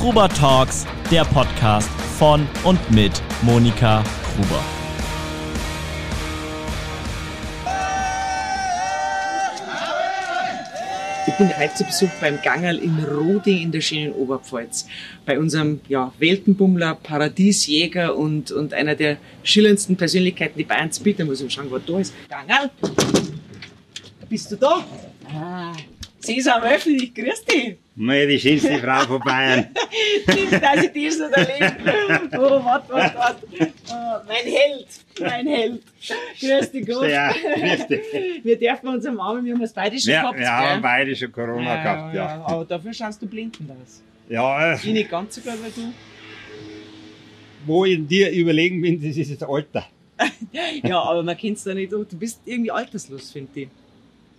Gruber Talks, der Podcast von und mit Monika Gruber. Ich bin heute zu Besuch beim Gangerl in Roding in der schönen Oberpfalz. Bei unserem Weltenbummler, Paradiesjäger und einer der schillerndsten Persönlichkeiten, die Bayerns bietet. Muss ich mal schauen, was da ist. Gangerl, bist du da? Ah, Sesam, öffne dich, grüß dich. Mei, die schönste Frau von Bayern. Stimmt, dass ich dir so erlebt. Oh, wart. Oh, mein Held. Grüß dich, Gott. Ja, grüß dich. Wir dürfen uns umarmen, wir haben es beide schon gehabt. Wir haben beide schon Corona gehabt, ja. Aber dafür schaust du blinkend aus. Ja. Ich nicht ganz so gut, weil du... Wo ich dir überlegen bin, das ist das Alter. Ja, aber man kennt es da nicht. Du bist irgendwie alterslos, finde ich.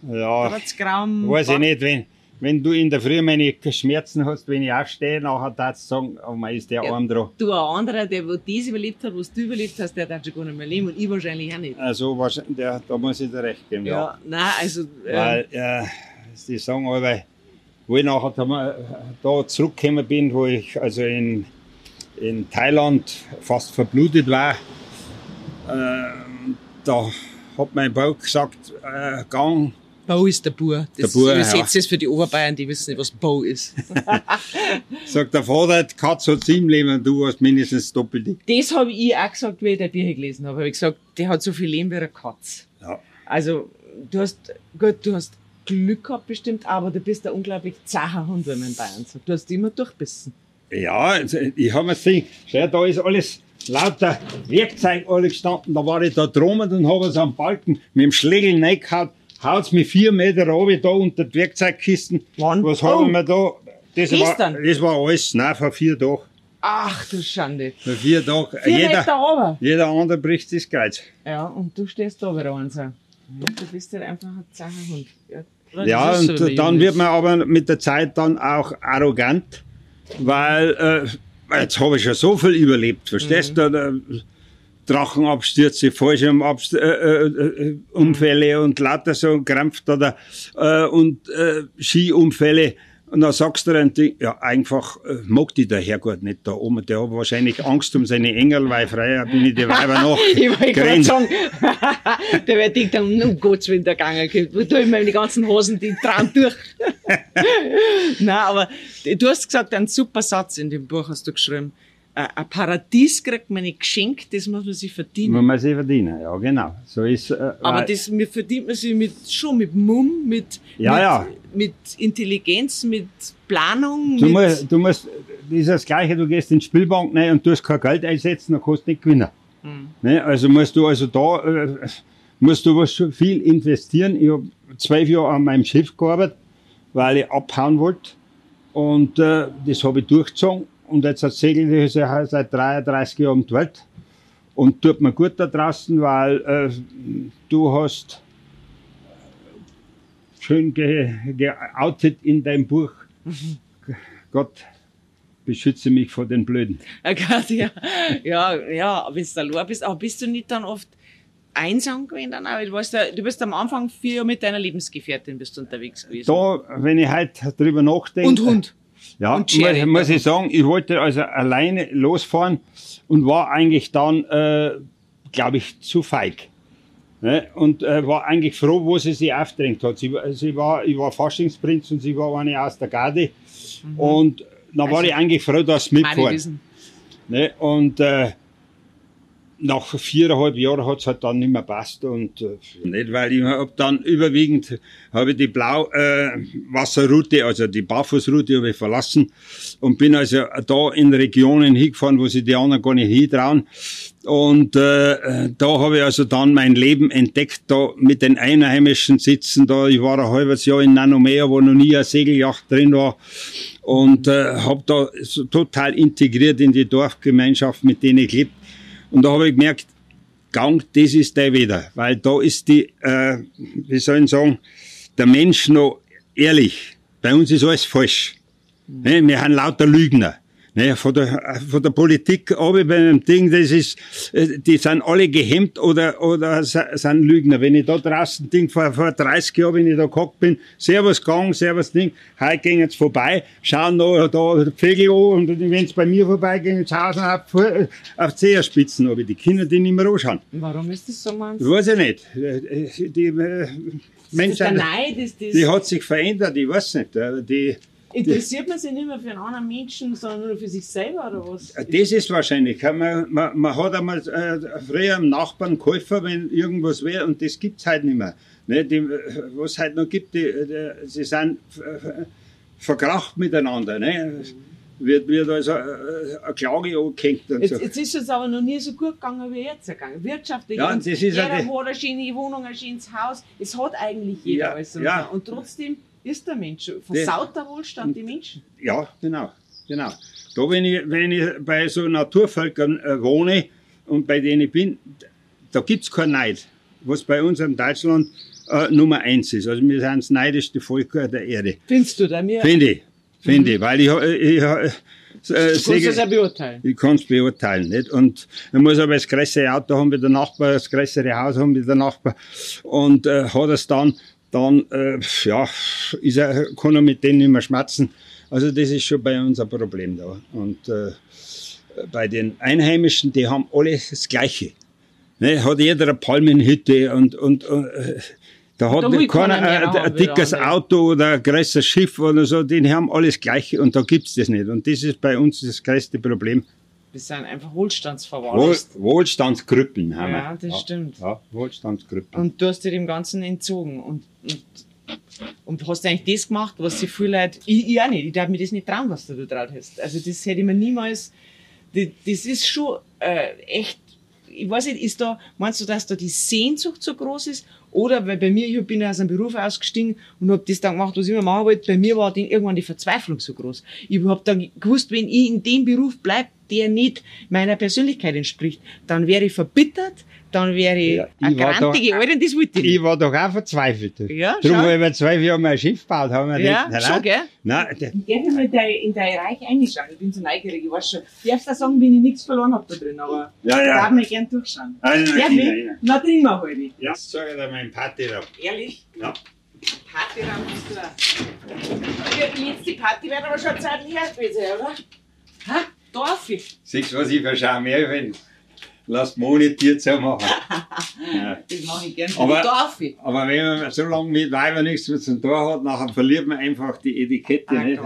Ja, weiß ich nicht, wenn du in der Früh meine Schmerzen hast, wenn ich aufstehe, nachher darfst du sagen, oh, man ist der Arm dran. Du, ein anderer, der das überlebt hat, was du überlebt hast, der darf schon gar nicht mehr leben und ich wahrscheinlich auch nicht. Also, wahrscheinlich, da muss ich dir recht geben, ja. Nein, also... Weil, die sagen aber, wo ich nachher da zurückgekommen bin, wo ich also in Thailand fast verblutet war, da hat mein Bau gesagt, Gang. Bau ist der Bauer. Übersetzt es für die Oberbayern, die wissen nicht, was Bau ist. Sagt der Vater, die Katze hat 7 Leben und du hast mindestens doppelt. Das habe ich auch gesagt, wie ich der Bücher gelesen habe. Ich gesagt, der hat so viel Leben wie eine Katze. Ja. Also, du hast Glück gehabt bestimmt, aber du bist ein unglaublich zacher Hund, wenn man in Bayern sagt. Du hast immer durchbissen. Ja, ich habe mir gesehen, schau, da ist alles... Lauter Werkzeug alle gestanden, da war ich da drumend und habe es am Balken mit dem Schlägel reingehauen, haut es mich 4 Meter runter da unter die Werkzeugkisten. Wann? Was haben wir da? Das war alles, nein, vor 4 Tagen. Ach du Schande. Vor 4 Tagen. 4 Meter runter? Jeder andere bricht das Kreuz. Ja, und du stehst da wieder eins. Du bist halt einfach ein Zahnhund. Ja, und so dann wird man aber mit der Zeit dann auch arrogant, weil... Jetzt habe ich ja so viel überlebt, verstehst du? Drachenabstürze, Fallschirmunfälle und lauter so Krampf oder Skiunfälle. Und dann sagst du dann, ja, einfach mag die der Herrgott nicht da oben. Der hat wahrscheinlich Angst um seine Engel, weil freier bin ich die Weiber noch. Ich wollte gerade sagen, der wird denkt, um Gottes Willen, der Gangerl kommt. Wo tue ich meine ganzen Hosen, die trauen durch. Nein, aber du hast gesagt, einen super Satz in dem Buch hast du geschrieben. Ein Paradies kriegt man nicht geschenkt, das muss man sich verdienen. Muss man sich verdienen, ja, genau. So ist, aber das verdient man sich mit Mumm, mit Intelligenz, mit Planung. Du musst, das ist das Gleiche, du gehst in die Spielbank rein und tust kein Geld einsetzen, dann kannst du nicht gewinnen. Mhm. Ne? Also musst du was viel investieren. Ich habe 12 Jahre an meinem Schiff gearbeitet, weil ich abhauen wollte. Und das habe ich durchgezogen. Und jetzt segelt ich seit 33 Jahren um die Welt und tut mir gut da draußen, weil du hast schön geoutet in deinem Buch. Gott beschütze mich vor den Blöden. Ja, wenn du allein bist, aber bist du nicht dann oft einsam gewesen? Du bist am Anfang 4 Jahre mit deiner Lebensgefährtin bist du unterwegs gewesen. Da, wenn ich heute drüber nachdenke... Und Hund. Ja, muss ich sagen, ich wollte also alleine losfahren und war eigentlich dann, glaube ich, zu feig. Ne? Und war eigentlich froh, wo sie sich aufgedrängt hat. Ich war Faschingsprinz und sie war eine aus der Garde. Mhm. Und dann war ich eigentlich froh, dass sie mitfahren. Ne? Und nach 4,5 Jahren hat es halt dann nicht mehr gepasst. Und nicht, weil ich habe dann überwiegend die Blau-Wasserroute, also die Barfußroute, habe ich verlassen und bin also da in Regionen hingefahren, wo sich die anderen gar nicht hintrauen. Und da habe ich also dann mein Leben entdeckt, da mit den Einheimischen sitzen. Da ich war ein halbes Jahr in Nanomea, wo noch nie eine Segeljacht drin war. Und habe da so total integriert in die Dorfgemeinschaft, mit denen ich lebe. Und da habe ich gemerkt, Gang, das ist der wieder. Weil da ist der Mensch noch ehrlich. Bei uns ist alles falsch. Mhm. Wir haben lauter Lügner. Naja, von der Politik aber bei einem Ding, das ist, die sind alle gehemmt oder sind Lügner. Wenn ich da draußen Ding vor 30 Jahren, wenn ich da gehockt bin, servus Gang, servus Ding, heute gehen jetzt vorbei, schauen da Vögel an und wenn es bei mir vorbeigehen, schauen auf die Zehenspitzen, aber die Kinder die nicht mehr anschauen. Warum ist das so, meinst du? Weiß ich nicht. Die Menschheit, die hat sich verändert, ich weiß nicht. Interessiert man sich nicht mehr für einen anderen Menschen, sondern nur für sich selber oder was? Das ist wahrscheinlich. Man hat einmal früher am Nachbarn geholfen, wenn irgendwas wäre, und das gibt es halt nicht mehr. Ne? Was es halt noch gibt, sie sind verkracht miteinander. Ne? Wird also eine Klage angehängt. Jetzt ist es aber noch nie so gut gegangen wie jetzt gegangen. Wirtschaftlich. Ja, jeder hat eine schöne Wohnung, ein schönes Haus. Es hat eigentlich jeder alles. Ja. Und trotzdem ist der Mensch. Versaut der Wohlstand die Menschen? Ja, genau. Da, wenn ich bei so Naturvölkern wohne und bei denen ich bin, da gibt es keinen Neid, was bei uns in Deutschland Nummer 1 ist. Also wir sind das neidischste Volk der Erde. Findest du da mir? Finde ich, weil ich kann es ja beurteilen. Ich kann es beurteilen, nicht? Und man muss aber das größere Auto haben wie der Nachbar, das größere Haus haben wie der Nachbar und hat es dann kann er mit denen nicht mehr schmerzen. Also das ist schon bei uns ein Problem da. Und bei den Einheimischen, die haben alle das Gleiche. Ne? Hat jeder eine Palmenhütte und da hat nicht keiner ein dickes Auto oder ein größeres Schiff oder so. Die haben alles Gleiche und da gibt es das nicht. Und das ist bei uns das größte Problem. Das sind einfach Wohlstandsverwahrlost. Wohlstandskrüppeln haben wir. Ja, das stimmt. Ja, Wohlstandskrüppeln. Und du hast dir dem Ganzen entzogen. Und hast du eigentlich das gemacht, was sich viele Leute... Ich auch nicht. Ich darf mir das nicht trauen, was du da drauf hast. Also das hätte ich mir niemals... Das ist schon echt... Ich weiß nicht, meinst du, dass da die Sehnsucht so groß ist? Oder, weil bei mir, ich bin aus einem Beruf ausgestiegen und habe das dann gemacht, was ich immer machen wollte, bei mir war dann irgendwann die Verzweiflung so groß. Ich habe dann gewusst, wenn ich in dem Beruf bleibe, der nicht meiner Persönlichkeit entspricht, dann wäre ich verbittert, dann wäre ich eine grantige Alte, das wollte ich nicht. Ich war doch auch verzweifelt. Ja, darum habe ich mir 2 Jahre mein Schiff gebaut. Nein. Ich gehe mal in dein Reich reinschauen, ich bin so neugierig, ich weiß schon. Du darfst auch sagen, wenn ich nichts verloren habe da drin, aber ich darf mir gerne durchschauen. Nein. Na, drin mal heute. Ja, das sage ich dir mal im Partyraum. Ehrlich? Ja. Partyraum ist da. Die letzte Party wäre aber schon eine Zeit her gewesen, oder? Hä? Siehst du, was ich verschaue mehr wenn lass monetiert so machen. Ja. Das mache ich gerne. Aber wenn man so lange mit Weibern nichts mehr zum Tor hat, nachher verliert man einfach die Etikette. Gleich am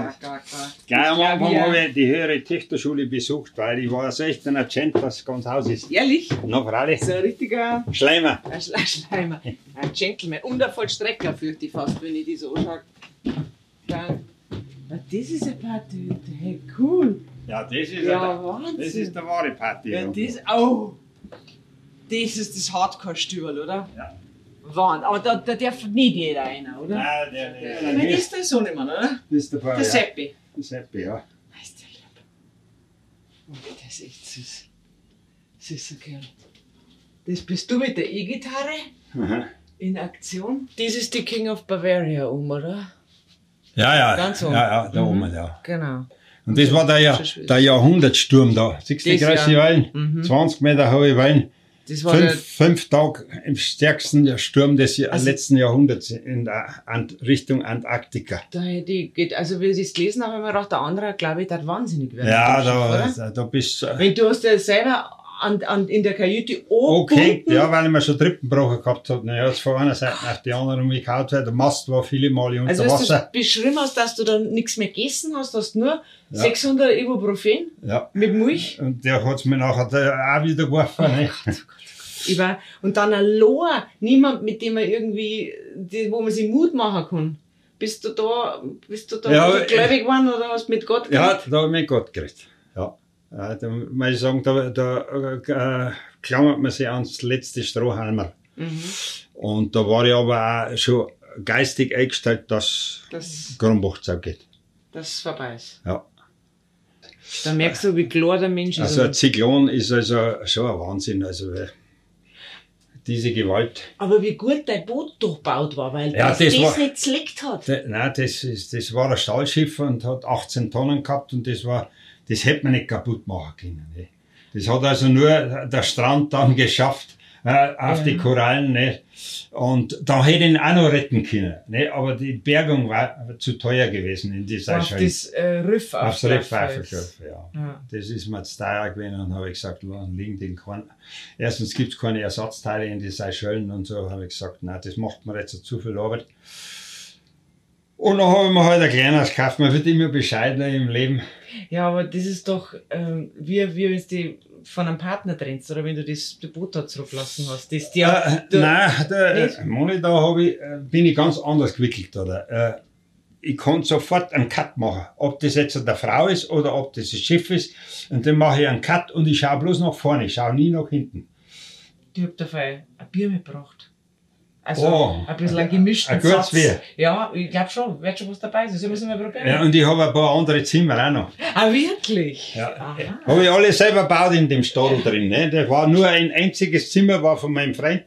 Anfang habe ich die höhere Töchterschule besucht, weil ich war so echt ein Agent, was das ganze Haus ist. Ehrlich? Na, freilich. So ein richtiger Schleimer. Ein Schleimer. Ein Gentleman. Und ein Vollstrecker, fürchte ich fast, wenn ich die so anschaue. Das ist eine Party, hey, cool. Ja, das ist der wahre Party. Ja, das ist das Hardcore-Stüberl, oder? Ja. Wahnsinn. Aber da darf nicht jeder einer, oder? Nein, der nicht. Das ist der Sohnemann, oder? Das ist der Pfarrer, der Seppi. Der Seppi, ja. Weißt du, Lieb. Oh, der ist echt süß. Süßer Kerl. Das bist du mit der E-Gitarre in Aktion. Das ist die King of Bavaria, oder? Ja. Ganz oben. Ja, da oben, ja. Genau. Und das war der Jahrhundertsturm da. Siehst du die größte Wellen? 20 Meter hohe Wellen. Fünf Tage im stärksten Sturm des letzten Jahrhunderts in Richtung Antarktika. Also wie ich es gelesen habe, habe ich mir gedacht, der andere, glaube ich, der hat wahnsinnig werden. Ja, da bist du... Wenn du hast ja selber in der Kajüte angehängt. Ja, weil ich mir schon Trippenbrochen gehabt habe. Dann hat es von einer Seite nach die andere umgekaut. Der Mast war viele Male unter Wasser. Also du beschrieben hast, dass du dann nichts mehr gegessen hast, hast nur 600 Ibuprofen mit Milch. Und der hat es mir nachher auch wieder geworfen. Oh Gott. Und dann allein niemand, mit dem man irgendwie, wo man sich Mut machen kann. Bist du da gläubig geworden oder hast du mit Gott geredet? Ja, da habe ich mit Gott geredet. Ja. Da muss ich sagen, da klammert man sich ans letzte Strohhalmer. Und da war ich aber auch schon geistig eingestellt, dass das Kronbuchzeit geht. Dass es vorbei ist. Ja. Da merkst du, wie klar der Mensch ist. Also ein Zyklon ist also schon ein Wahnsinn. Also diese Gewalt. Aber wie gut dein Boot durchbaut war, weil das nicht zleckt hat. Nein, das war ein Stahlschiff und hat 18 Tonnen gehabt und das war das hätte man nicht kaputt machen können. Ne? Das hat also nur der Strand dann geschafft, auf die Korallen, ne? Und da hätte ich ihn auch noch retten können, ne? Aber die Bergung war zu teuer gewesen in dieser Scheiße. Auf das Riff aufs Riff ja. Das ist mir zu teuer gewesen und habe ich gesagt, lassen liegen den Korn. Erstens gibt es keine Ersatzteile in die Seychellen und so, habe ich gesagt, nein, das macht mir jetzt zu viel Arbeit. Und dann habe ich mir halt ein kleines gekauft, man wird immer bescheidener im Leben. Ja, aber das ist doch, wie wenn es die von einem Partner trennst, oder wenn du das Boot da zurücklassen hast. Das die nein, Moni, da bin ich ganz anders gewickelt. Oder? Ich kann sofort einen Cut machen, ob das jetzt der Frau ist oder ob das ein Schiff ist. Und dann mache ich einen Cut und ich schaue bloß nach vorne, ich schaue nie nach hinten. Ich habe dabei ein Bier mitgebracht. Also ein bisschen ein gemischter Satz. Bier. Ja, ich glaube schon, wird schon was dabei sein. So müssen wir probieren. Ja, und ich habe ein paar andere Zimmer auch noch. Ah, wirklich? Ja. Habe ich alle selber gebaut in dem Stadl drin. Ne? Das war nur ein einziges Zimmer, war von meinem Freund.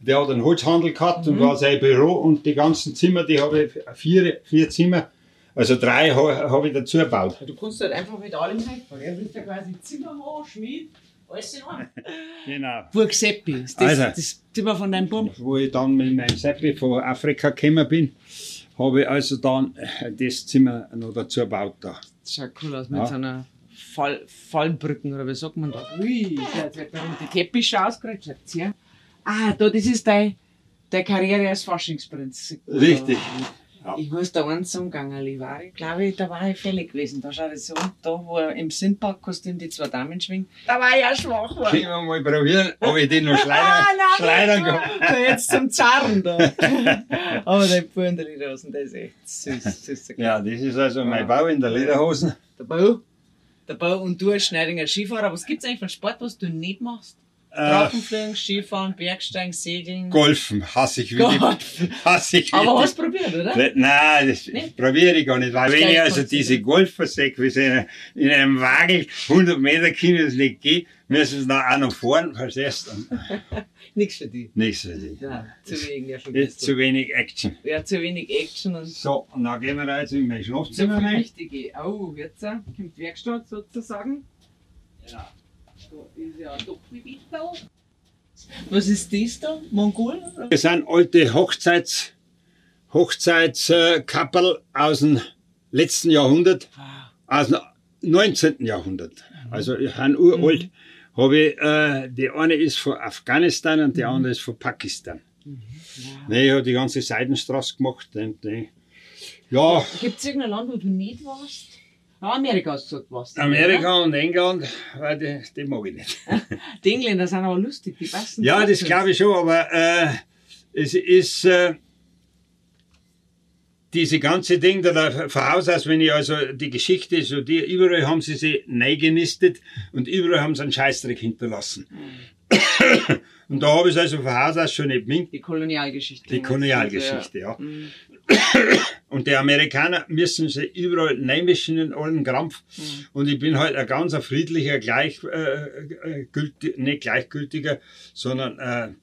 Der hat einen Holzhandel gehabt und war sein Büro. Und die ganzen Zimmer, die habe ich, vier Zimmer, also 3 habe ich dazu gebaut. Du kannst halt einfach mit allem reinfahren. Du willst ja quasi Zimmer machen, Schmied. Genau. Burg Seppi, ist das, also, das Zimmer von deinem Bub? Wo ich dann mit meinem Seppi von Afrika gekommen bin, habe ich also dann das Zimmer noch dazu gebaut. Da. Das schaut cool aus mit so einer Fallbrücken oder wie sagt man da? Ui, jetzt wird man die Teppiche ausgerutscht. Ja? Ah, da, das ist deine Karriere als Faschingsprinz. Richtig. Ja. Ich muss da eins umgegangen, da war ich fällig gewesen. Da schaut es so, da wo im Sindbad-Kostüm die 2 Damen schwingen, da war ich auch schwach. Können wir mal probieren, ob ich den noch schleudern kann. Jetzt zum Zarren da. Aber der Bau in der Lederhosen, der ist echt süß. Ja, das ist also mein Bau in der Lederhosen. Der Bau und du als Schneidinger Skifahrer. Was gibt es eigentlich für einen Sport, was du nicht machst? Drachenfliegen, Skifahren, Bergsteigen, Segeln. Golfen hasse ich wirklich. Aber hast du probiert, oder? Nein, das probiere ich gar nicht. Weil wenn ich also diese Golfer sehe, wie sie in einem Wagel 100 Meter können es nicht gehen, müssen sie dann auch noch fahren, verstehst du? Nichts für dich. Nichts für dich. Ja, zu wenig Action. Ja, zu wenig Action. Und so, und dann gehen wir da jetzt in mein Schlafzimmer rein. Richtige. Oh, jetzt kommt die Werkstatt sozusagen. Ja. Da ist ja ein Topfgewicht. Was ist das da? Mongolen? Das sind alte Hochzeitskapperl aus dem letzten Jahrhundert, aus dem 19. Jahrhundert. Also ich bin uralt. Die eine ist von Afghanistan und die andere ist von Pakistan. Ich habe die ganze Seidenstraße gemacht. Ja. Gibt es irgendein Land, wo du nicht warst? Amerika hast du gesagt, was? Amerika und England, weil die mag ich nicht. Die Engländer sind aber lustig, die passen. Ja, das glaube ich schon, aber es ist diese ganze Ding da voraus, als wenn ich also die Geschichte so, die überall haben sie neigenistet und überall haben sie einen Scheißdreck hinterlassen. Und da habe ich es also von Haus aus schon nicht mit. Die Kolonialgeschichte. Die Kolonialgeschichte, ja. Und die Amerikaner müssen sie überall reinmischen in allen Krampf. Und ich bin halt ein ganz friedlicher, nicht gleichgültiger, sondern ein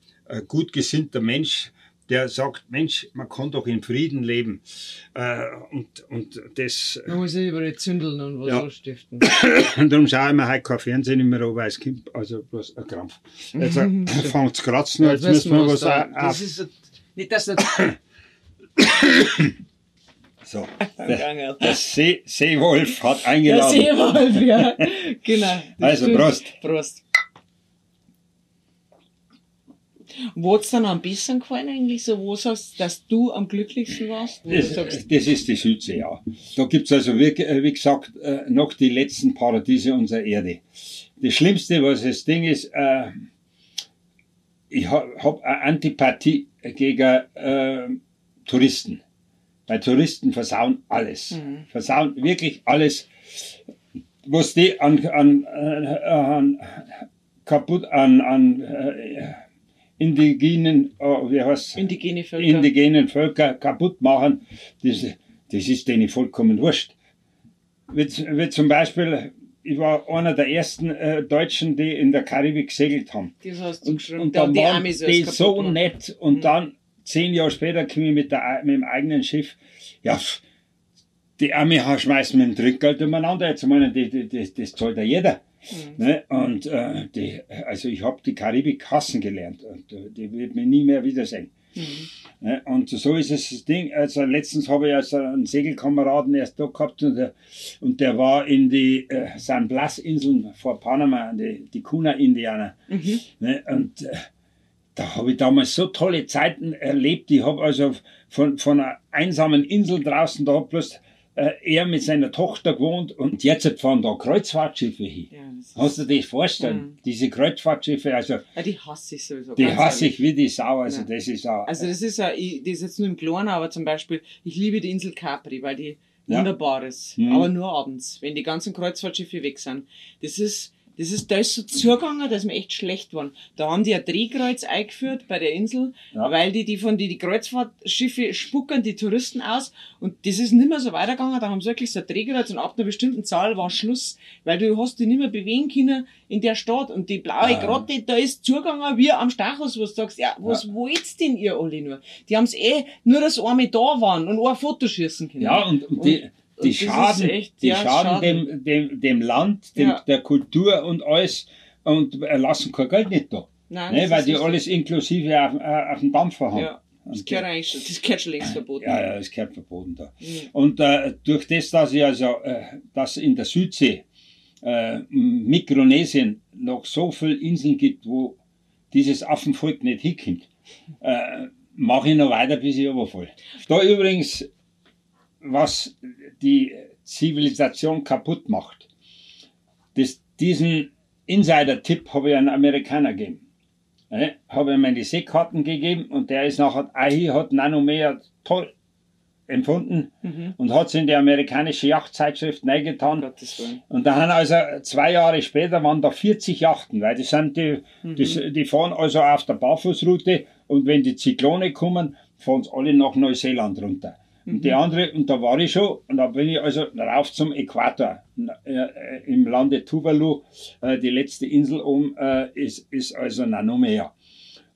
gut gesinnter Mensch, der sagt, Mensch, man kann doch in Frieden leben. Und das... Man muss ja überall zündeln und was anstiften. Und darum schaue ich mir heute kein Fernsehen mehr an, weil es kommt also bloß ein Krampf. Jetzt fängt es zu kratzen, jetzt müssen wir was da. Das ist nicht, dass so, der Seewolf hat eingeladen. Der Seewolf, ja, genau. Also, Prost. Wo hat es dann am besten gefallen eigentlich? So, wo sagst du, dass du am glücklichsten warst? Das ist die Südsee, ja. Da gibt es also, wie gesagt, noch die letzten Paradiese unserer Erde. Das Schlimmste, was das Ding ist, ich habe eine Antipathie gegen Touristen. Weil Touristen versauen alles. Versauen wirklich alles, was die an indigenen Völker kaputt machen, das ist denen vollkommen wurscht. Wie zum Beispiel, ich war einer der ersten Deutschen, die in der Karibik gesegelt haben. Das hast du geschrieben. Und dann waren die so nett. Und dann 10 Jahre später komme ich mit dem eigenen Schiff. Ja, die Arme schmeißen mit dem Trinkgeld umeinander. Jetzt meine, das zahlt ja jeder. Mhm. Ne? Und also ich habe die Karibik hassen gelernt und die wird mir nie mehr wiedersehen. Mhm. Ne? Und so ist es das Ding. Also letztens habe ich also einen Segelkameraden erst da gehabt und der war in die San Blas Inseln vor Panama, die Kuna-Indianer. Mhm. Ne? Und da habe ich damals so tolle Zeiten erlebt. Ich habe also von einer einsamen Insel draußen, da hat bloß er mit seiner Tochter gewohnt und jetzt fahren da Kreuzfahrtschiffe hin. Ja, hast du dir das vorstellen? Ja. Diese Kreuzfahrtschiffe, also. Ja, die hasse ich sowieso. Die hasse ich wie die Sau, also ja. Das ist auch. Also das ist ja, das ist jetzt nur im Kleinen, aber zum Beispiel, ich liebe die Insel Capri, weil die wunderbar ist. Mhm. Aber nur abends, wenn die ganzen Kreuzfahrtschiffe weg sind. Da ist so zugegangen, dass wir echt schlecht waren. Da haben die ein Drehkreuz eingeführt bei der Insel, weil die Kreuzfahrtschiffe spucken die Touristen aus und das ist nicht mehr so weitergegangen. Da haben sie wirklich so ein Drehkreuz und ab einer bestimmten Zahl war Schluss, weil du hast dich nicht mehr bewegen können in der Stadt und die blaue Grotte, da ist zugegangen wie am Stachus, wo du sagst, ja, was wollt's denn ihr alle nur? Die haben's nur dass einmal da waren und ein Foto schießen können. Ja, und die schaden, echt, die schaden dem Land, der Kultur und alles und lassen kein Geld nicht da. Nein, ne, weil die alles inklusive auf dem Dampfer haben. Ja, das gehört eigentlich schon, das gehört schon längst verboten. Ja, das gehört verboten da. Mhm. Und durch das, dass ich also dass in der Südsee Mikronesien noch so viele Inseln gibt, wo dieses Affenvolk nicht hinkommt, mache ich noch weiter, bis ich überfall. Da übrigens, was die Zivilisation kaputt macht. Diesen Insider-Tipp habe ich einem Amerikaner gegeben. Habe ihm meine Seekarten gegeben und der ist nachher hat Nanomea toll empfunden und hat es in die amerikanische Yachtzeitschrift reingetan. Und da haben also 2 Jahre später waren da 40 Yachten, weil die fahren also auf der Barfußroute und wenn die Zyklone kommen, fahren sie alle nach Neuseeland runter. Und die andere, und da war ich schon, und da bin ich also rauf zum Äquator, im Lande Tuvalu, die letzte Insel oben, ist also Nanomea.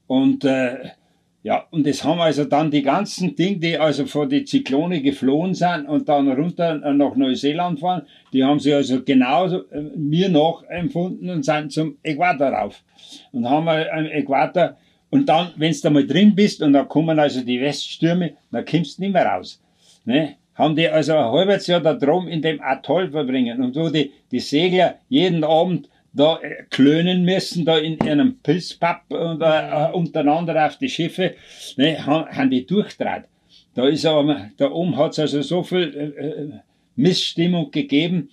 Und und das haben also dann die ganzen Dinge, die also vor die Zyklone geflohen sind und dann runter nach Neuseeland fahren, die haben sie also genauso mir nachempfunden und sind zum Äquator rauf. Und haben am Äquator. Und dann, wenn du da mal drin bist und dann kommen also die Weststürme, dann kommst du nicht mehr raus. Ne? Haben die also ein halbes Jahr da drum in dem Atoll verbringen und wo die Segler jeden Abend da klönen müssen, da in ihrem Pilzpapp und untereinander auf die Schiffe, ne? Haben die durchgedreht. Da oben hat es also so viel Missstimmung gegeben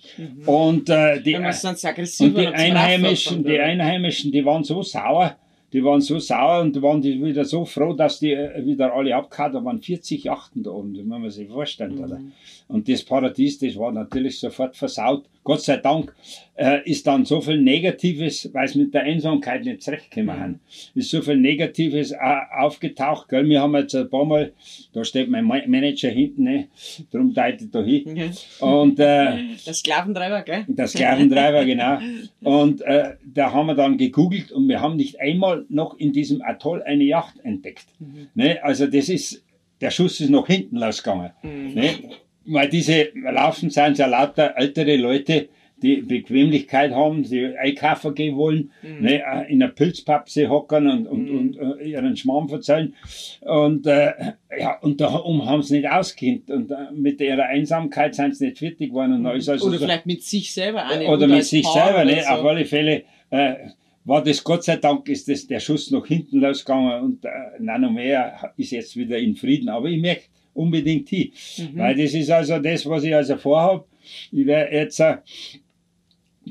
und die Einheimischen, die waren so sauer. Die waren so sauer und waren die wieder so froh, dass die wieder alle abgehauen. Da waren 40 Yachten da oben, das muss man sich vorstellen. Mhm. Oder? Und das Paradies, das war natürlich sofort versaut. Gott sei Dank ist dann so viel Negatives, weil es mit der Einsamkeit nicht zurechtgekommen haben, ist so viel Negatives aufgetaucht. Gell? Wir haben jetzt ein paar Mal, da steht mein Manager hinten, ne? Darum deutet da hin. Ja. Und, der Sklaventreiber, gell? Der Sklaventreiber, genau. Und da haben wir dann gegoogelt und wir haben nicht einmal noch in diesem Atoll eine Yacht entdeckt. Mhm. Ne? Also das ist, der Schuss ist noch hinten losgegangen. Mhm. Ne? Weil diese laufen sind ja lauter ältere Leute, die Bequemlichkeit haben, die einkaufen gehen wollen, ne, in einer Pilzpappe hocken und ihren Schmarrn verzeihen. Und, und darum haben sie nicht ausgekannt. Und mit ihrer Einsamkeit sind sie nicht fertig geworden. Und alles also oder so, vielleicht mit sich selber auch nicht. Oder mit sich selber, ne? So. Auf alle Fälle war das, Gott sei Dank, ist das der Schuss noch hinten losgegangen und Nanomea ist jetzt wieder in Frieden. Aber ich merke unbedingt hin, weil das ist also das, was ich also vorhabe. Ich werde jetzt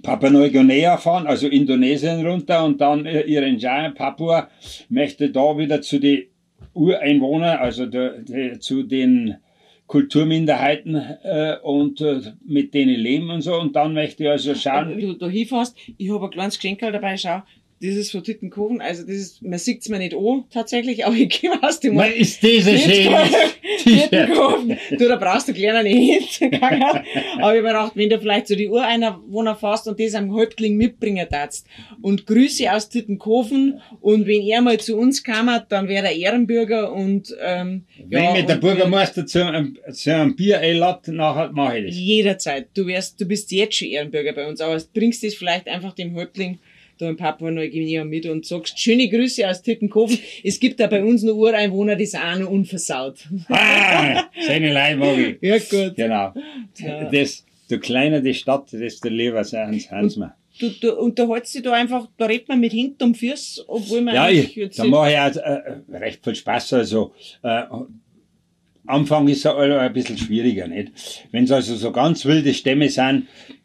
Papua Neuguinea fahren, also Indonesien runter und dann Irian Jaya, Papua, möchte da wieder zu den Ureinwohnern, also zu den Kulturminderheiten und mit denen leben und so und dann möchte ich also schauen. Wenn du da hinfährst, ich habe ein kleines Geschenk dabei, schau, dieses von Tittenkofen, also das ist, man sieht es mir nicht an, tatsächlich, aber ich gehe aus dem Mann, ist diese schön. Tittenkofen. Du, da brauchst du kleiner nicht hin. Aber ich habe mir gedacht, wenn du vielleicht so die Ureinwohner fährst und das am Häuptling mitbringen darfst. Und Grüße aus Tittenkofen. Und wenn er mal zu uns kam, dann wäre er Ehrenbürger und, wenn ja, mit der Bürgermeister zu einem Bier einlädt, nachher mache ich das. Jederzeit. Du bist jetzt schon Ehrenbürger bei uns, aber bringst das vielleicht einfach dem Häuptling da in Papua Neuguinea mit und sagst, schöne Grüße aus Tittenkofen. Es gibt da bei uns noch Ureinwohner, die sind auch noch unversaut. Ah, seine Leute mag ich. Ja, gut. Genau. Ja. Das, du kleiner die Stadt, desto lieber sind wir. Du unterhältst dich da einfach, da redet man mit hinten um Fürs, obwohl man ja, da mache ich auch recht viel Spaß. Also, Anfang ist ja ein bisschen schwieriger, nicht? Wenn es also so ganz wilde Stämme sind,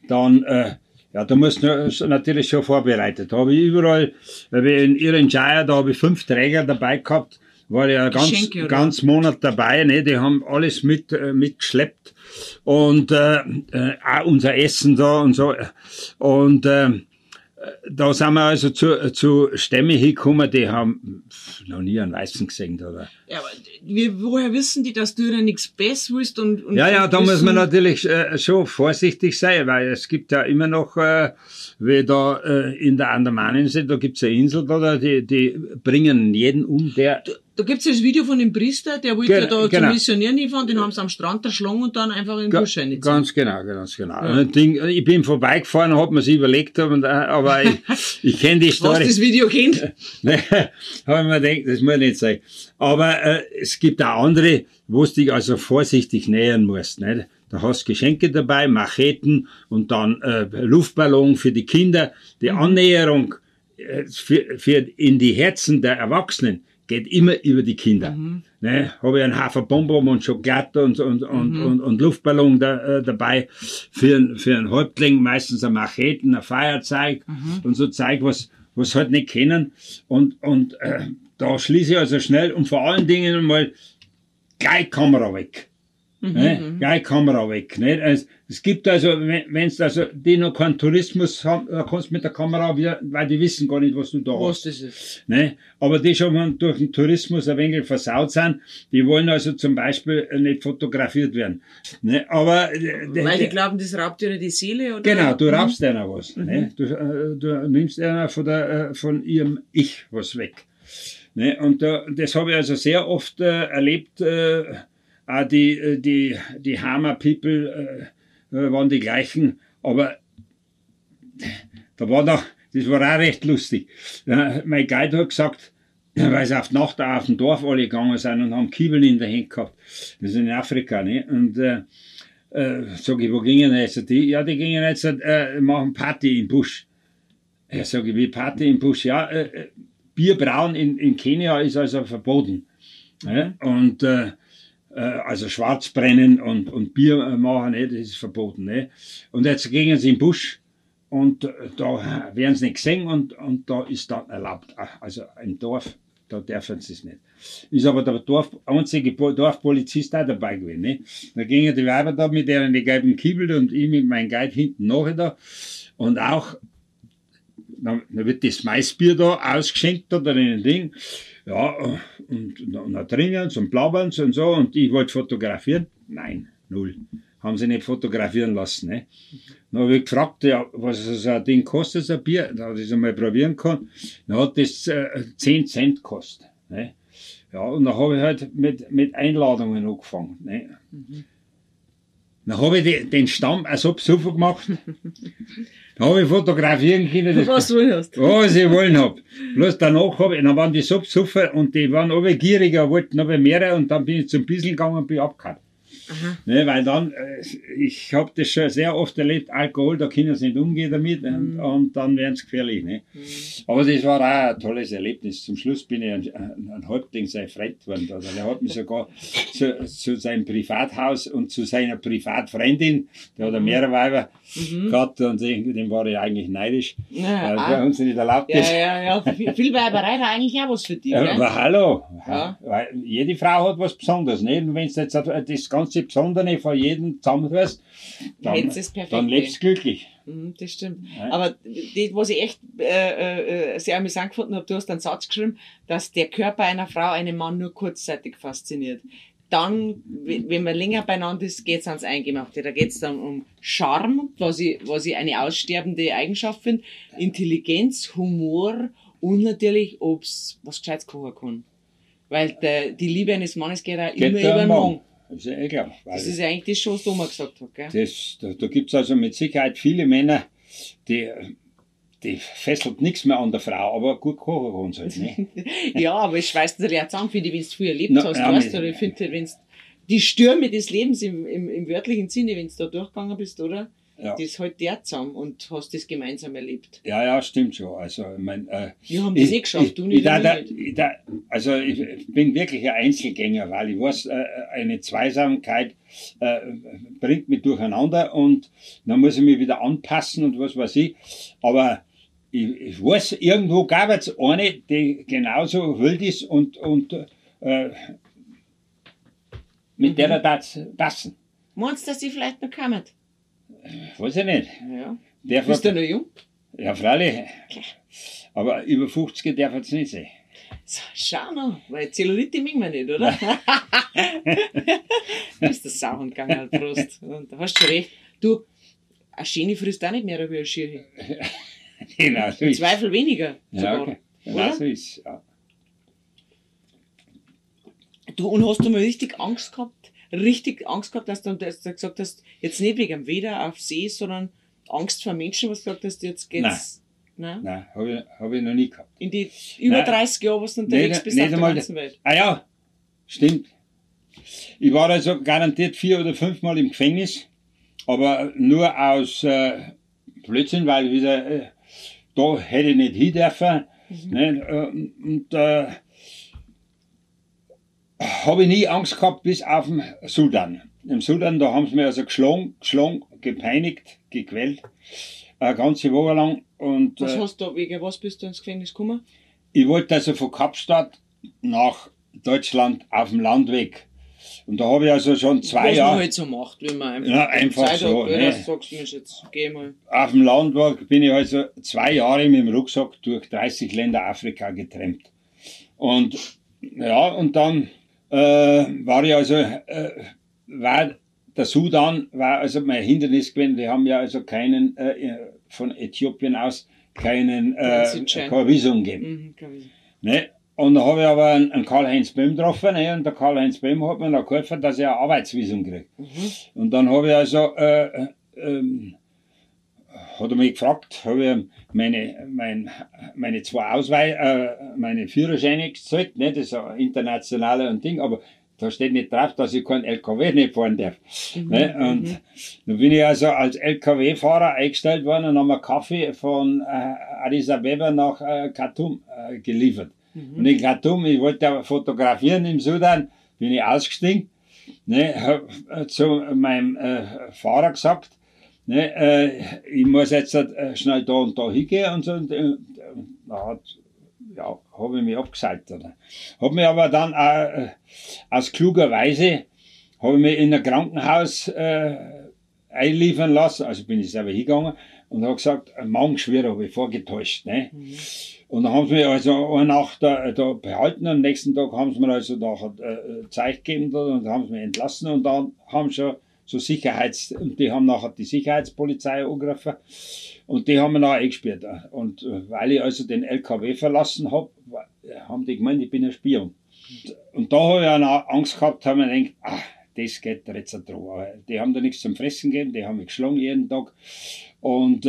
dann, ja, da musst du natürlich schon vorbereitet. Da habe ich überall, in Irian Jaya, da habe ich 5 Träger dabei gehabt, war ja ganz Monat dabei, ne? Die haben alles mitgeschleppt und auch unser Essen da und so. Und da sind wir also zu Stämme hingekommen, die haben noch nie einen Weißen gesehen. Oder? Ja, aber woher wissen die, dass du da nichts Besseres willst? Ja, da muss man natürlich schon vorsichtig sein, weil es gibt ja immer noch, wie da in der Andamanien sind, da gibt es eine Insel, da, die bringen jeden um, der... Da gibt's ja das Video von dem Priester, der wollte ja da zum Missionieren hinfahren, den haben sie am Strand erschlagen und dann einfach in den Busch reingezogen. Ganz genau, ganz genau. Ja. Ich bin vorbeigefahren, hab mir das überlegt, aber ich kenne die Story. Hast du das Video kennt? Nein, habe ich mir gedacht, das muss nicht sein. Aber es gibt auch andere, wo du dich also vorsichtig nähern musst, nicht? Da hast du Geschenke dabei, Macheten und dann Luftballon für die Kinder. Die Annäherung für in die Herzen der Erwachsenen geht immer über die Kinder. Ne? Habe ich einen Haufen Bonbon und Schokolade und Luftballon dabei für einen Häuptling, meistens ein Macheten, ein Feuerzeug und so Zeug, was halt nicht kennen. Und da schließe ich also schnell und vor allen Dingen mal gleich Kamera weg. Ne? Gleich Kamera weg. Ne? Also, es gibt also, wenn es also die noch keinen Tourismus haben, kannst mit der Kamera wieder, weil die wissen gar nicht, was du da hast. Das ist. Ne? Aber die schon durch den Tourismus ein wenig versaut sind, die wollen also zum Beispiel nicht fotografiert werden. Ne? Aber weil die glauben, das raubt dir die Seele, oder? Genau, du raubst einer was. Ne? Du nimmst einer von ihrem Ich was weg. Ne? Und das habe ich also sehr oft erlebt. Auch die Hammer-People waren die gleichen, aber das war auch recht lustig. Mein Guide hat gesagt, weil sie auf die Nacht auf dem Dorf alle gegangen sind und haben Kiebeln in der Hand gehabt. Das ist in Afrika, ne? Und sag ich, wo gingen jetzt die? Ja, die gingen jetzt machen Party im Busch. Ja, sag ich, wie Party im Busch? Ja, Bierbrauen in Kenia ist also verboten. Ja? Und also Schwarzbrennen und Bier machen, das ist verboten. Ne? Und jetzt gingen sie in den Busch und da werden sie nicht gesehen und da ist dann erlaubt. Also im Dorf, da dürfen sie es nicht. Ist aber der einzige Dorfpolizist auch dabei gewesen. Ne? Da gingen die Weiber da mit deren die gelben Kiebel und ich mit meinem Guide hinten nachher da. Und auch, dann wird das Maisbier da ausgeschenkt oder ein Ding. Ja, und dann trinken und plaudern und so. Und ich wollte fotografieren. Nein, null. Haben sie nicht fotografieren lassen. Ne? Dann habe ich gefragt, ja, was so ein Ding kostet, so ein Bier, dass ich es einmal probieren kann. Dann hat das 10 Cent gekostet. Ne? Ja, und dann habe ich halt mit Einladungen angefangen. Ne? Dann habe ich den Stamm auch so besoffen gemacht. Dann habe ich fotografieren können. Was du wollen hast. Was ich wollen habe. Bloß danach dann waren die so besoffen und die waren alle gieriger, wollten aber mehrere und dann bin ich zum Bissl gegangen und bin abgehauen. Ne, weil dann, ich habe das schon sehr oft erlebt, Alkohol, da können sie nicht umgehen damit und dann werden sie gefährlich. Ne? Aber das war auch ein tolles Erlebnis. Zum Schluss bin ich ein Häuptling sein Freund worden. Also der hat mich sogar zu seinem Privathaus und zu seiner Privatfreundin, der hat mehrere Weiber gehabt und dem war ich eigentlich neidisch, weil bei uns nicht erlaubt ist. Ja, viel Weiberei war eigentlich auch was für dich. Aber hallo, weil jede Frau hat was Besonderes. Ne? Und wenn es jetzt das ganze Besondere von jedem zusammenfasst, dann lebst du glücklich. Das stimmt. Nein. Aber das, was ich echt sehr amüsant gefunden habe, du hast einen Satz geschrieben, dass der Körper einer Frau einen Mann nur kurzzeitig fasziniert. Dann, wenn man länger beieinander ist, geht es ans Eingemachte. Da geht es dann um Charme, was ich eine aussterbende Eigenschaft finde, Intelligenz, Humor und natürlich, ob es was Gescheites kochen kann. Weil die Liebe eines Mannes geht auch immer über den Mann. Das ist ja egal. Das ist ja eigentlich das schon, was du mal gesagt hast. Gell? Da gibt es also mit Sicherheit viele Männer, die fesselt nichts mehr an der Frau, aber gut kochen kann es halt nicht. Ja, aber es schweißt natürlich auch zusammen, finde ich, wenn du es früher erlebt hast. Weißt, oder ich finde, wenn die Stürme des Lebens im wörtlichen Sinne, wenn du da durchgegangen bist, oder? Ja. Das halt der zusammen und hast das gemeinsam erlebt. Ja, ja, stimmt schon. Also, ich mein, wir haben das eh geschafft, du nicht. Also ich bin wirklich ein Einzelgänger, weil ich weiß, eine Zweisamkeit bringt mich durcheinander und dann muss ich mich wieder anpassen und was weiß ich. Aber ich weiß, irgendwo gab es eine, die genauso wild ist und mit der da passen. Meinst du, dass die vielleicht noch kommen? Weiß ich nicht. Ja. Bist du noch jung? Ja, freilich. Aber über 50 darf es nicht sein. So, schau mal, weil Zellulite mögen wir nicht, oder? Du bist der Sauhund gegangen, Prost. Und da hast du recht. Du, eine Schäne frisst auch nicht mehr über eine Schirche. Genau, so im Zweifel weniger. Ja, okay. Genau, so ist es. Ja. Du, und hast du mal richtig Angst gehabt, dass du gesagt hast, jetzt nicht wegen dem Wetter auf See, sondern Angst vor Menschen, was du gesagt hast, jetzt geht's. Nein, nein, habe ich noch nie gehabt. In die über 30 Jahre, was du unterwegs bist auf der ganzen Welt. Ah ja, stimmt. Ich war also garantiert 4 oder 5 Mal im Gefängnis, aber nur aus Blödsinn, weil wieder, da hätte ich nicht hin dürfen. Habe ich nie Angst gehabt, bis auf den Sudan. Im Sudan, da haben sie mich also geschlagen, gepeinigt, gequält, eine ganze Woche lang. Und, wegen was bist du ins Gefängnis gekommen? Ich wollte also von Kapstadt nach Deutschland auf dem Landweg. Und da habe ich also schon 2 Jahre... Was man halt so macht, wenn man einfach Zeit so... Ne? Sagst du mir jetzt, geh mal. Auf dem Landweg bin ich also 2 Jahre mit dem Rucksack durch 30 Länder Afrika getrennt. Und dann war ich also, der Sudan war also mein Hindernis gewesen. Die haben ja also keinen, von Äthiopien aus, keine Visum gegeben. Ne? Und da habe ich aber einen Karl-Heinz Böhm getroffen, ne? Und der Karl-Heinz Böhm hat mir dann geholfen, dass ich ein Arbeitsvisum kriege. Mhm. Und dann habe ich also, hat er mich gefragt, habe ich meine 2 Ausweise, meine Führerscheine gezeigt, ne? Das ist ein internationales Ding, aber da steht nicht drauf, dass ich keinen LKW nicht fahren darf. Ne? Und dann bin ich also als LKW-Fahrer eingestellt worden und haben einen Kaffee von Addis Abeba nach Khartoum geliefert. Und in Khartoum, ich wollte fotografieren im Sudan, bin ich ausgestiegen, ne? Habe zu meinem Fahrer gesagt, ne, ich muss jetzt schnell da und da hingehen und so. Und habe ich mich abgesagt. Habe mich aber dann aus kluger Weise in ein Krankenhaus einliefern lassen. Also bin ich selber hingegangen und habe gesagt, Magenschwüre habe ich vorgetäuscht. Ne? Mhm. Und dann haben sie mich also eine Nacht da behalten und am nächsten Tag haben sie mir also Zeichen gegeben und haben sie mich entlassen und dann haben schon die haben nachher die Sicherheitspolizei angerufen und die haben mich nachher eingesperrt. Und weil ich also den LKW verlassen habe, haben die gemeint, ich bin ein Spion. Und da habe ich auch Angst gehabt, habe mir gedacht, das geht jetzt nicht drauf. Die haben da nichts zum Fressen gegeben, die haben mich geschlagen jeden Tag. Und,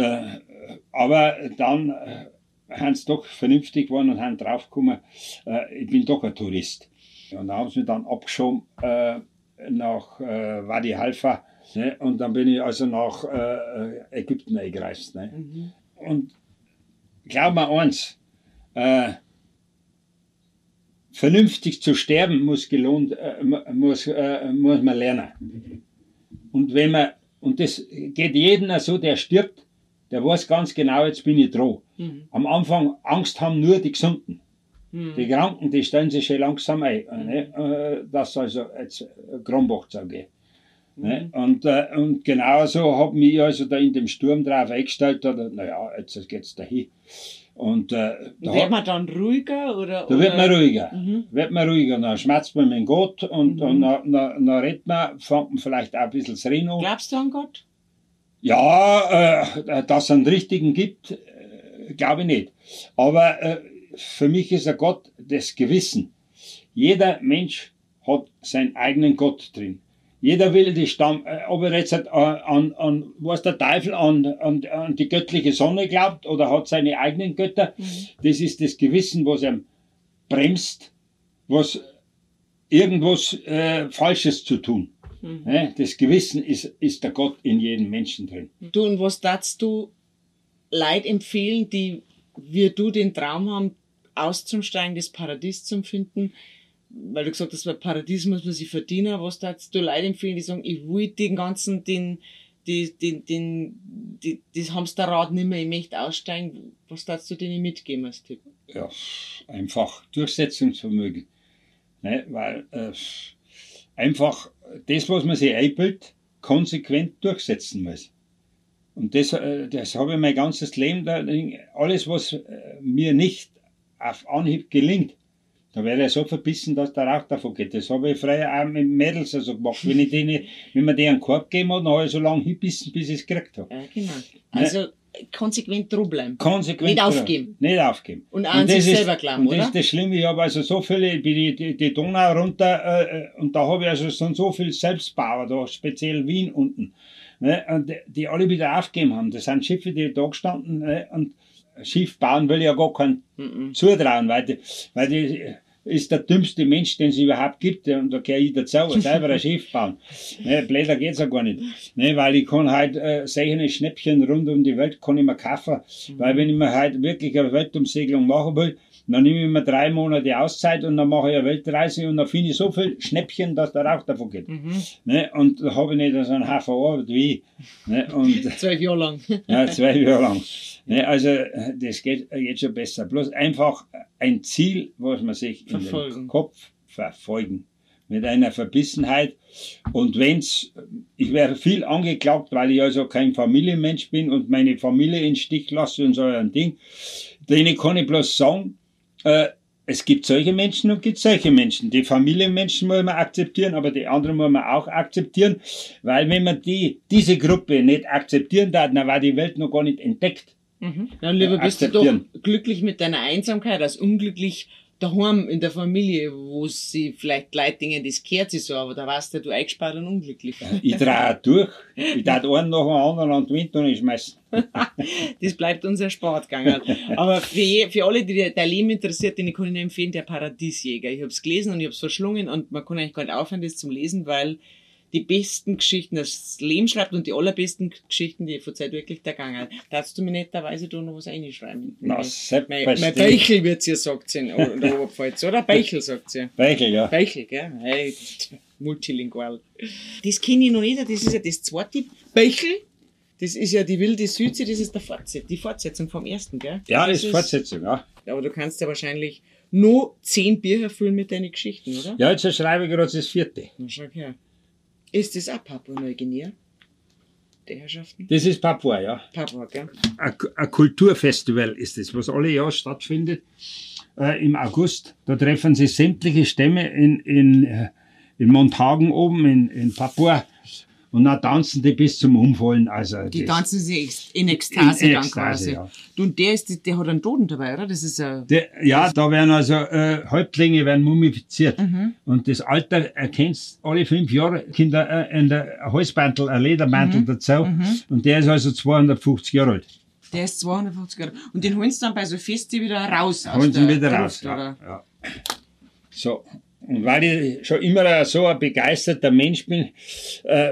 aber dann haben sie doch vernünftig geworden und haben draufgekommen, ich bin doch ein Tourist. Und da haben sie mich dann abgeschoben, nach Wadi Halfa, ne? Und dann bin ich also nach Ägypten eingereist. Ne? Mhm. Und glaub mir eins, vernünftig zu sterben muss man lernen. Und wenn man, und das geht jedem so, der stirbt, der weiß ganz genau, jetzt bin ich dran. Mhm. Am Anfang Angst haben nur die Gesunden. Die Kranken, die stellen sich schon langsam ein, ne? Dass also jetzt Kronbach zugeht. Ne? Und genauso habe mich also da in dem Sturm drauf eingestellt, naja, jetzt geht's dahin. Und da wird man dann ruhiger? Da wird man ruhiger. Mhm. Dann schmerzt man mit Gott und dann redet man, fängt man vielleicht auch ein bisschen das Reden an. Glaubst du an Gott? Ja, dass es einen richtigen gibt, glaube ich nicht. Aber für mich ist ein Gott das Gewissen. Jeder Mensch hat seinen eigenen Gott drin. Jeder will die ob er jetzt was der Teufel an die göttliche Sonne glaubt oder hat seine eigenen Götter, das ist das Gewissen, was einem bremst, was irgendwas Falsches zu tun. Mhm. Das Gewissen ist der Gott in jedem Menschen drin. Du, und was darfst du Leuten empfehlen, die wie du den Traum haben, auszusteigen, das Paradies zu finden? Weil du gesagt hast, bei Paradies muss man sich verdienen. Was darfst du Leuten empfehlen, die sagen, ich will den ganzen, das Hamsterrad nicht mehr, ich möchte aussteigen? Was darfst du denen mitgeben als Tipp? Ja, einfach Durchsetzungsvermögen. Ne? Weil einfach das, was man sich einbildet, konsequent durchsetzen muss. Und das habe ich mein ganzes Leben, alles, was mir nicht auf Anhieb gelingt, da wäre ich so verbissen, dass der Rauch davon geht. Das habe ich früher auch mit Mädels also gemacht. Wenn man denen einen Korb gegeben hat, dann habe ich so lange hingebissen, bis ich es gekriegt habe. Ja, genau. Also konsequent dran bleiben. Konsequent nicht aufgeben. Nicht aufgeben. Und auch an sich selber glauben, oder? Und das ist das Schlimme. Ich habe also so viele, ich bin die Donau runter und da habe ich also schon so viel Selbstbauer, da speziell Wien unten, ne, und die alle wieder aufgegeben haben. Das sind Schiffe, die da gestanden, ne, und Schiff bauen will ich ja gar keinen zutrauen, weil die ist der dümmste Mensch, den es überhaupt gibt. Und da gehöre ich dazu, selber ein Schiff bauen. Ne, bläder geht es ja gar nicht. Ne, weil ich kann halt solche Schnäppchen rund um die Welt kann ich mir kaufen. Weil wenn ich mir halt wirklich eine Weltumsegelung machen will, dann nehme ich mir 3 Monate Auszeit und dann mache ich eine Weltreise und dann finde ich so viel Schnäppchen, dass der Rauch davon geht. Ne, und da habe ich nicht so einen Haufen Arbeit wie ich. Ne, und 12 Jahre lang. Ja, 12 Jahre lang. Ne, also das geht jetzt schon besser. Bloß einfach ein Ziel, was man sich verfolgen. In den Kopf verfolgen. Mit einer Verbissenheit. Und ich wäre viel angeklagt, weil ich also kein Familienmensch bin und meine Familie in den Stich lasse und so ein Ding. Denen kann ich bloß sagen, es gibt solche Menschen und gibt solche Menschen. Die Familienmenschen muss man akzeptieren, aber die anderen muss man auch akzeptieren, weil wenn man diese Gruppe nicht akzeptieren darf, dann war die Welt noch gar nicht entdeckt. Mhm. Dann lieber bist du doch glücklich mit deiner Einsamkeit, als unglücklich daheim in der Familie, wo sie vielleicht Leitingen, das gehört sie so, aber da warst ja du eingespart und unglücklich. Ich drehe durch, ich darf einen nach dem anderen an den Wind und ich schmeißen. Das bleibt unser Sportgang. Aber für alle, die dein Leben interessiert, den ich kann Ihnen empfehlen, der Paradiesjäger. Ich habe es gelesen und ich habe es verschlungen und man kann eigentlich gar nicht aufhören, das zum Lesen, weil die besten Geschichten das Leben schreibt und die allerbesten Geschichten, die ich verzeiht wirklich da gegangen hat. Darfst du mir netterweise da noch was reinschreiben? Na, mein Beichel wird es ja, sagt sie in der Oberpfalz, oder? Beichel, sagt sie. Beichel, ja. Beichel, gell? Hey, multilingual. Das kenne ich noch nicht, das ist ja das zweite Beichel. Das ist ja die wilde Südsee, das ist die Fortsetzung vom ersten, gell? Ja, das ist Fortsetzung, ja. Aber du kannst ja wahrscheinlich nur 10 Bier erfüllen mit deinen Geschichten, oder? Ja, jetzt schreibe ich gerade das 4. Na, schau her. Ist das auch Papua Neuguinea, der Herrschaften? Das ist Papua, ja. Papua, gell? Ein Kulturfestival ist das, was alle Jahr stattfindet, im August. Da treffen sich sämtliche Stämme in Mont Hagen oben, in Papua. Und dann tanzen die bis zum Umfallen. Also die tanzen sich in Ekstase dann quasi. Ja. Du, und der hat einen Toten dabei, oder? Das ist da werden also Häuptlinge werden mumifiziert. Mhm. Und das Alter erkennst alle 5 Jahre, Kinder ein Halsbandel, ein Ledermantel dazu. Mhm. Und der ist also 250 Jahre alt. Der ist 250 Jahre alt. Und den holen sie dann bei so Feste wieder raus. Holen sie wieder raus, ja. Ja. So. Und weil ich schon immer so ein begeisterter Mensch bin,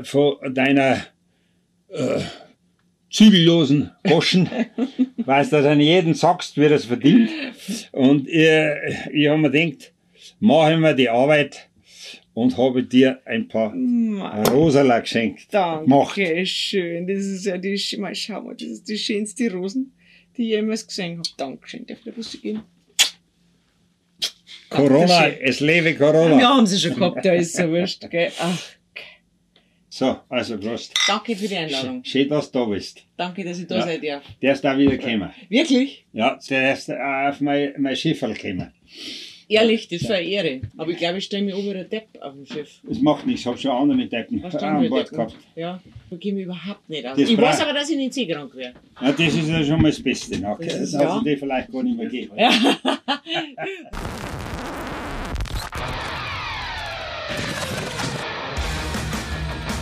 von deiner zügellosen Goschen, weißt du, dass du an jeden sagst, wie das verdient. Und ich habe mir gedacht, machen wir die Arbeit und habe dir ein paar Rosala geschenkt. Danke schön, das ist ja schau mal, das ist die schönste Rosen, die ich jemals gesehen habe. Dankeschön, darf ich dir was geben? Corona, es lebe Corona. Ja, wir haben sie schon gehabt, da ist so wurscht, gell. Ach, So, also Prost. Danke für die Einladung. Schön, dass du da bist. Danke, dass ich da sein darf. Du darfst auch wieder kommen. Wirklich? Ja, du darfst auch auf mein Schifferl kommen. Ehrlich, das war eine Ehre. Aber ich glaube, ich stelle mich oben der Depp auf dem Schiff. Das macht nichts, ich habe schon andere Deppen an Bord gehabt. Ja, da gehe ich mich überhaupt nicht aus. Ich weiß aber, dass ich nicht seekrank werde. Ja, das ist ja schon mal das Beste. Das hat es dir vielleicht gar nicht mehr gegeben. Ja.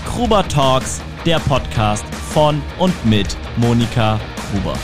Gruber Talks, der Podcast von und mit Monika Gruber.